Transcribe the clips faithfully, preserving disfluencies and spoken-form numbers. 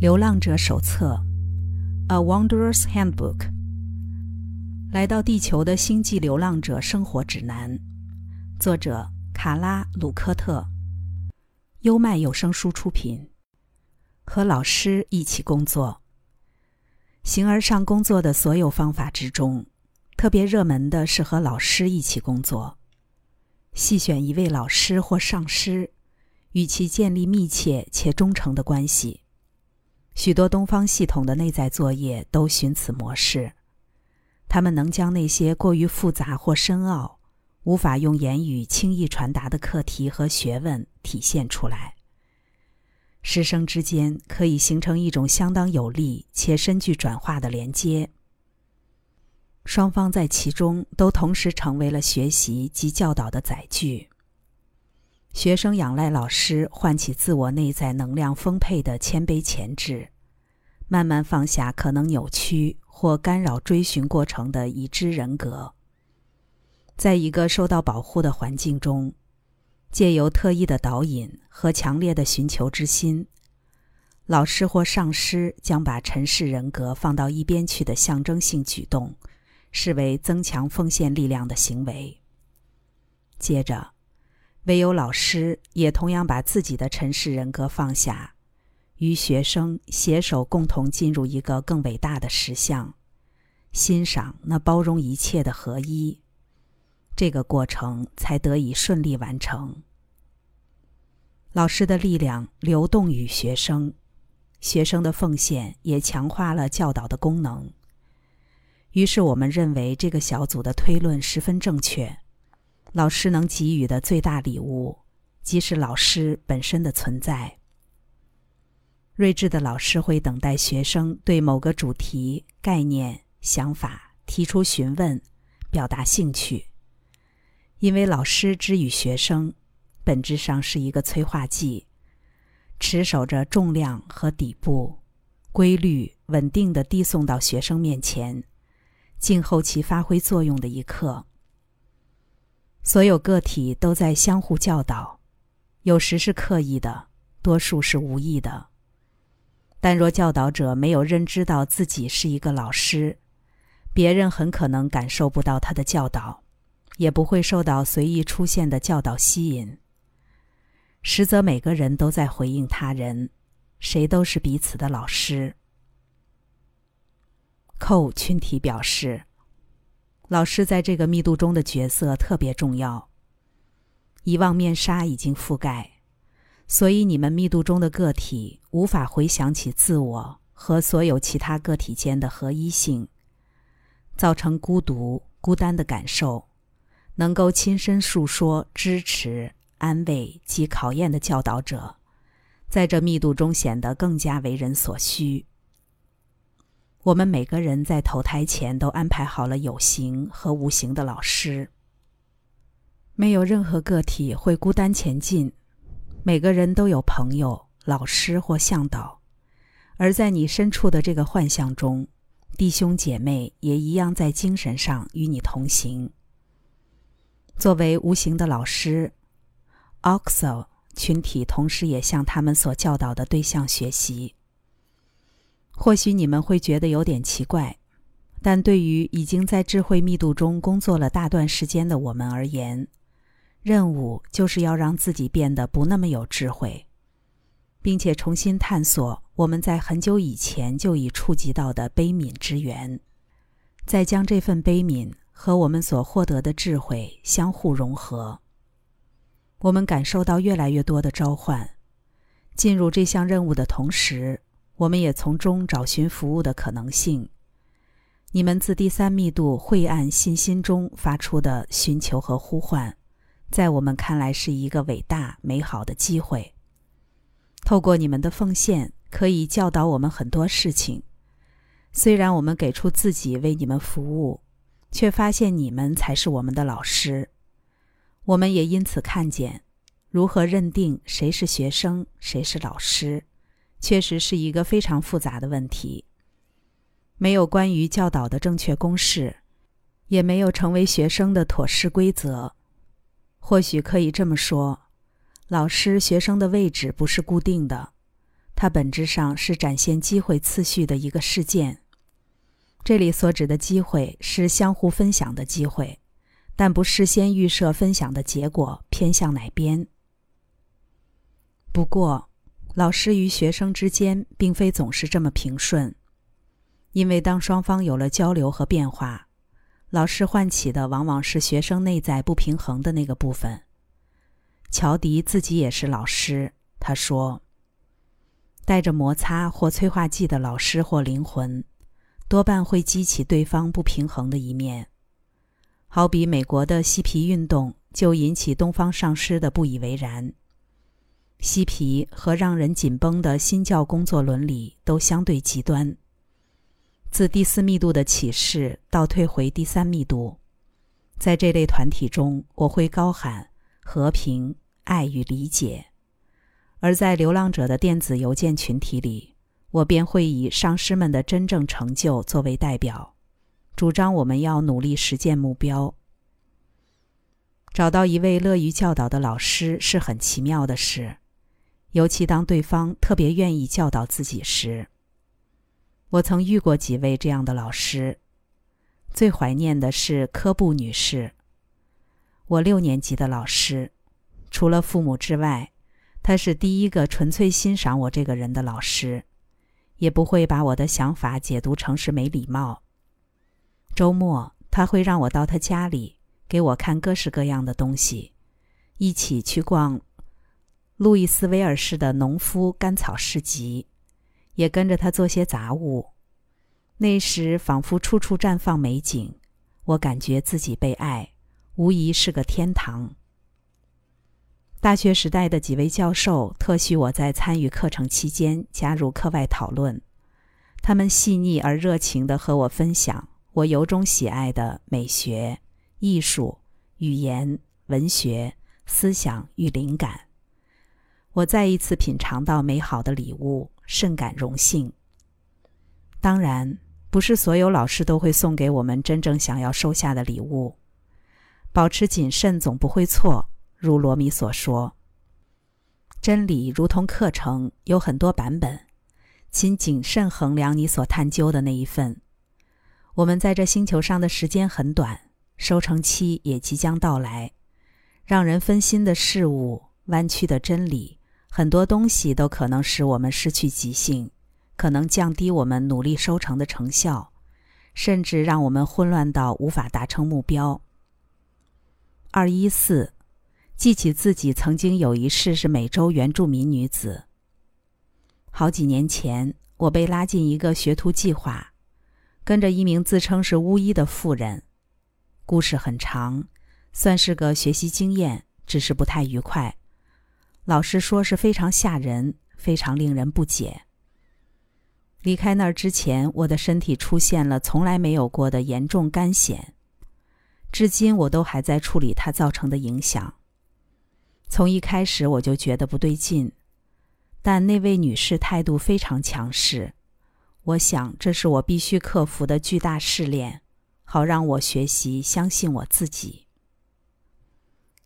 流浪者手册 A Wanderer's Handbook 来到地球的星际流浪者生活指南，作者卡拉·鲁科特，优麦有声书出品。和老师一起工作，形而上工作的所有方法之中，特别热门的是和老师一起工作。细选一位老师或上师，与其建立密切且忠诚的关系。许多东方系统的内在作业都循此模式，他们能将那些过于复杂或深奥、无法用言语轻易传达的课题和学问体现出来。师生之间可以形成一种相当有力且深具转化的连接，双方在其中都同时成为了学习及教导的载具。学生仰赖老师唤起自我内在能量丰沛的谦卑潜质，慢慢放下可能扭曲或干扰追寻过程的已知人格，在一个受到保护的环境中，借由特意的导引和强烈的寻求之心，老师或上师将把尘世人格放到一边去的象征性举动视为增强奉献力量的行为。接着，唯有老师也同样把自己的尘世人格放下，与学生携手共同进入一个更伟大的实相，欣赏那包容一切的合一，这个过程才得以顺利完成。老师的力量流动于学生，学生的奉献也强化了教导的功能。于是我们认为这个小组的推论十分正确，老师能给予的最大礼物，即是老师本身的存在。睿智的老师会等待学生对某个主题、概念、想法提出询问，表达兴趣。因为老师之于学生，本质上是一个催化剂，持守着重量和底部，规律稳定地递送到学生面前，静候其发挥作用的一刻。所有个体都在相互教导，有时是刻意的，多数是无意的。但若教导者没有认知到自己是一个老师，别人很可能感受不到他的教导，也不会受到随意出现的教导吸引。实则每个人都在回应他人，谁都是彼此的老师。寇群体表示，老师在这个密度中的角色特别重要。遗忘面纱已经覆盖，所以你们密度中的个体无法回想起自我和所有其他个体间的合一性，造成孤独、孤单的感受，能够亲身述说、支持、安慰及考验的教导者，在这密度中显得更加为人所需。我们每个人在投胎前都安排好了有形和无形的老师。没有任何个体会孤单前进，每个人都有朋友、老师或向导，而在你身处的这个幻象中，弟兄姐妹也一样在精神上与你同行。作为无形的老师 ，O X O 群体同时也向他们所教导的对象学习。或许你们会觉得有点奇怪，但对于已经在智慧密度中工作了大段时间的我们而言，任务就是要让自己变得不那么有智慧，并且重新探索我们在很久以前就已触及到的悲悯之源，再将这份悲悯和我们所获得的智慧相互融合。我们感受到越来越多的召唤，进入这项任务的同时，我们也从中找寻服务的可能性。你们自第三密度晦暗信心中发出的寻求和呼唤，在我们看来是一个伟大美好的机会。透过你们的奉献，可以教导我们很多事情。虽然我们给出自己为你们服务，却发现你们才是我们的老师。我们也因此看见，如何认定谁是学生，谁是老师，确实是一个非常复杂的问题。没有关于教导的正确公式，也没有成为学生的妥适规则。或许可以这么说，老师学生的位置不是固定的，它本质上是展现机会次序的一个事件。这里所指的机会是相互分享的机会，但不事先预设分享的结果偏向哪边。不过，老师与学生之间并非总是这么平顺，因为当双方有了交流和变化，老师唤起的往往是学生内在不平衡的那个部分。乔迪自己也是老师，他说，带着摩擦或催化剂的老师或灵魂，多半会激起对方不平衡的一面。好比美国的嬉皮运动就引起东方上师的不以为然。嬉皮和让人紧绷的新教工作伦理都相对极端。自第四密度的启示倒退回第三密度，在这类团体中，我会高喊和平、爱与理解；而在流浪者的电子邮件群体里，我便会以上师们的真正成就作为代表，主张我们要努力实践目标。找到一位乐于教导的老师是很奇妙的事，尤其当对方特别愿意教导自己时。我曾遇过几位这样的老师，最怀念的是科布女士，我六年级的老师。除了父母之外，她是第一个纯粹欣赏我这个人的老师，也不会把我的想法解读成是没礼貌。周末，她会让我到她家里，给我看各式各样的东西，一起去逛路易斯维尔市的农夫甘草市集，也跟着他做些杂物。那时仿佛处处绽放美景，我感觉自己被爱，无疑是个天堂。大学时代的几位教授特许我在参与课程期间加入课外讨论，他们细腻而热情地和我分享我由衷喜爱的美学、艺术、语言、文学、思想与灵感。我再一次品尝到美好的礼物，甚感荣幸。当然，不是所有老师都会送给我们真正想要收下的礼物。保持谨慎总不会错，如罗米所说。真理如同课程，有很多版本，请谨慎衡量你所探究的那一份。我们在这星球上的时间很短，收成期也即将到来。让人分心的事物，弯曲的真理，很多东西都可能使我们失去即兴，可能降低我们努力收成的成效，甚至让我们混乱到无法达成目标。二一四，记起自己曾经有一世是美洲原住民女子。好几年前，我被拉进一个学徒计划，跟着一名自称是巫医的妇人。故事很长，算是个学习经验，只是不太愉快。老师说是非常吓人，非常令人不解。离开那儿之前，我的身体出现了从来没有过的严重肝癣，至今我都还在处理它造成的影响。从一开始我就觉得不对劲，但那位女士态度非常强势，我想这是我必须克服的巨大试炼，好让我学习相信我自己。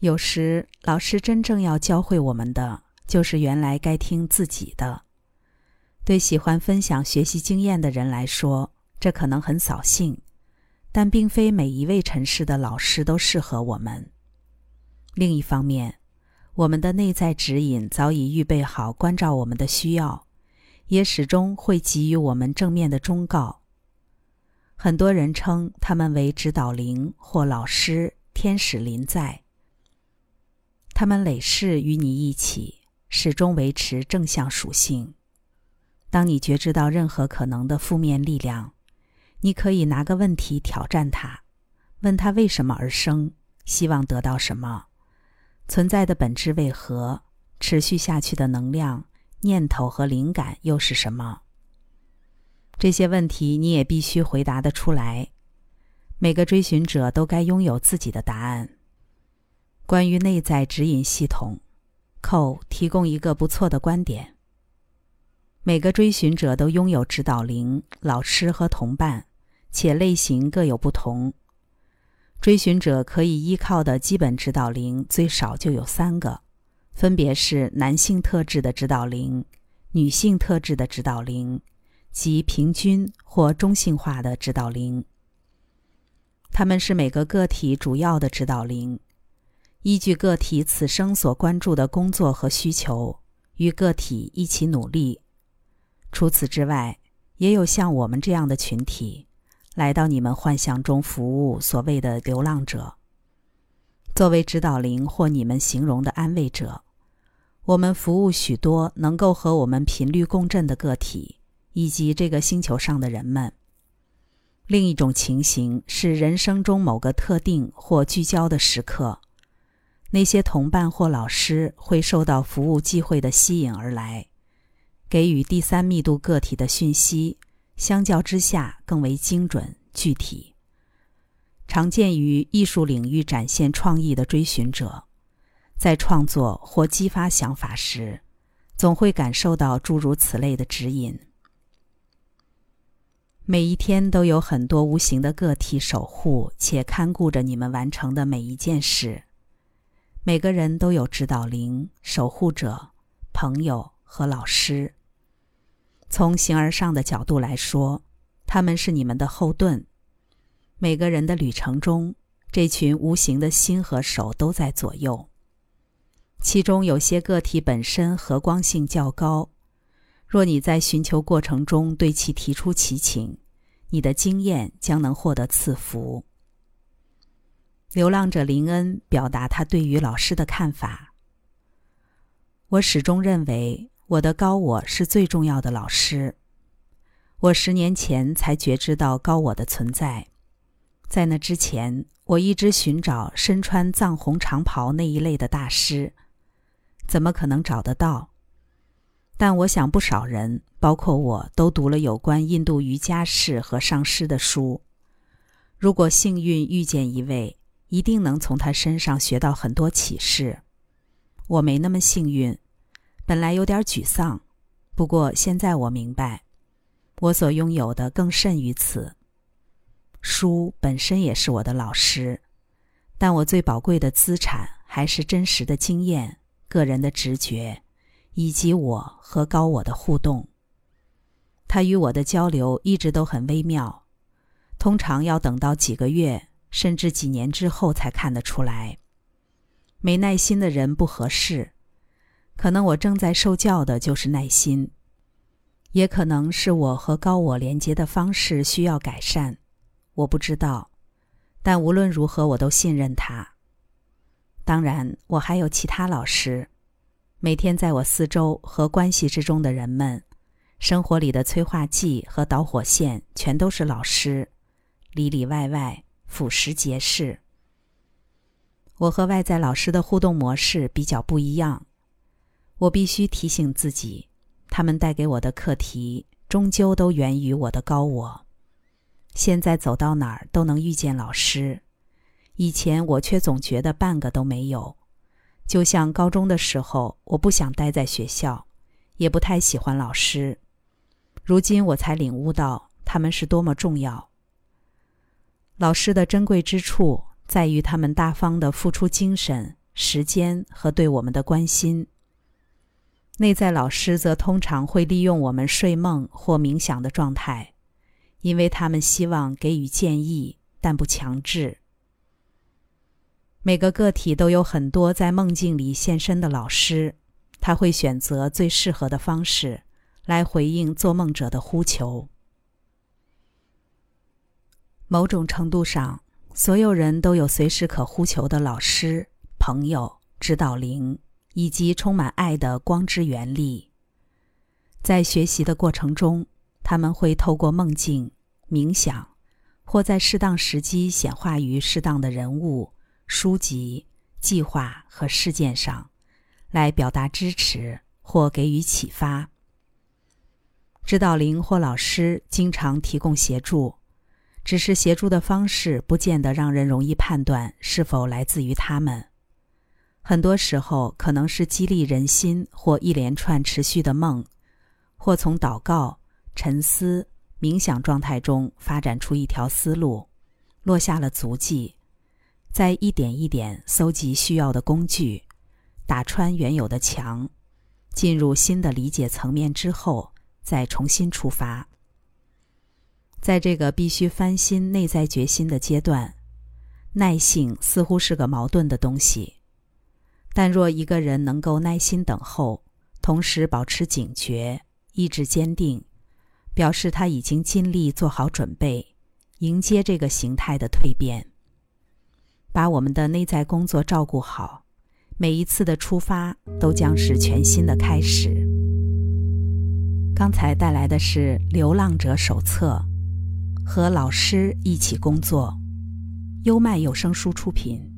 有时老师真正要教会我们的，就是原来该听自己的。对喜欢分享学习经验的人来说，这可能很扫兴，但并非每一位尘世的老师都适合我们。另一方面，我们的内在指引早已预备好关照我们的需要，也始终会给予我们正面的忠告。很多人称他们为指导灵或老师、天使临在，他们累世与你一起，始终维持正向属性。当你觉知到任何可能的负面力量，你可以拿个问题挑战它，问它为什么而生，希望得到什么，存在的本质为何，持续下去的能量、念头和灵感又是什么？这些问题你也必须回答得出来。每个追寻者都该拥有自己的答案。关于内在指引系统，寇提供一个不错的观点。每个追寻者都拥有指导灵、老师和同伴，且类型各有不同。追寻者可以依靠的基本指导灵最少就有三个，分别是男性特质的指导灵、女性特质的指导灵及平均或中性化的指导灵。它们是每个个体主要的指导灵，依据个体此生所关注的工作和需求，与个体一起努力。除此之外，也有像我们这样的群体，来到你们幻想中服务所谓的流浪者。作为指导灵或你们形容的安慰者，我们服务许多能够和我们频率共振的个体，以及这个星球上的人们。另一种情形是人生中某个特定或聚焦的时刻，那些同伴或老师会受到服务机会的吸引而来，给予第三密度个体的讯息相较之下更为精准具体，常见于艺术领域展现创意的追寻者，在创作或激发想法时，总会感受到诸如此类的指引。每一天都有很多无形的个体守护且看顾着你们完成的每一件事。每个人都有指导灵、守护者、朋友和老师。从形而上的角度来说，他们是你们的后盾。每个人的旅程中，这群无形的心和手都在左右。其中有些个体本身和光性较高，若你在寻求过程中对其提出祈请，你的经验将能获得赐福。流浪者林恩表达他对于老师的看法。我始终认为我的高我是最重要的老师。我十年前才觉知到高我的存在，在那之前，我一直寻找身穿藏红长袍那一类的大师，怎么可能找得到？但我想不少人，包括我，都读了有关印度瑜伽士和上师的书。如果幸运遇见一位，一定能从他身上学到很多启示。我没那么幸运，本来有点沮丧，不过现在我明白，我所拥有的更甚于此。书本身也是我的老师，但我最宝贵的资产还是真实的经验、个人的直觉，以及我和高我的互动。他与我的交流一直都很微妙，通常要等到几个月，甚至几年之后才看得出来。没耐心的人不合适。可能我正在受教的就是耐心，也可能是我和高我连接的方式需要改善，我不知道，但无论如何我都信任他。当然，我还有其他老师，每天在我四周和关系之中的人们，生活里的催化剂和导火线全都是老师，里里外外，俯拾皆是。我和外在老师的互动模式比较不一样。我必须提醒自己，他们带给我的课题终究都源于我的高我。现在走到哪儿都能遇见老师，以前我却总觉得半个都没有。就像高中的时候，我不想待在学校，也不太喜欢老师。如今我才领悟到他们是多么重要。老师的珍贵之处在于他们大方地付出精神、时间和对我们的关心。内在老师则通常会利用我们睡梦或冥想的状态，因为他们希望给予建议，但不强制。每个个体都有很多在梦境里现身的老师，他会选择最适合的方式来回应做梦者的呼求。某种程度上，所有人都有随时可呼求的老师、朋友、指导灵，以及充满爱的光之原力。在学习的过程中，他们会透过梦境、冥想，或在适当时机显化于适当的人物、书籍、计划和事件上，来表达支持或给予启发。指导灵或老师经常提供协助，只是协助的方式不见得让人容易判断是否来自于他们。很多时候可能是激励人心或一连串持续的梦，或从祷告、沉思、冥想状态中发展出一条思路，落下了足迹，再一点一点搜集需要的工具，打穿原有的墙，进入新的理解层面之后，再重新出发。在这个必须翻新内在决心的阶段，耐性似乎是个矛盾的东西，但若一个人能够耐心等候，同时保持警觉，意志坚定，表示他已经尽力做好准备，迎接这个形态的蜕变。把我们的内在工作照顾好，每一次的出发都将是全新的开始。刚才带来的是《流浪者手册》，和老师一起工作，优麦有声书出品。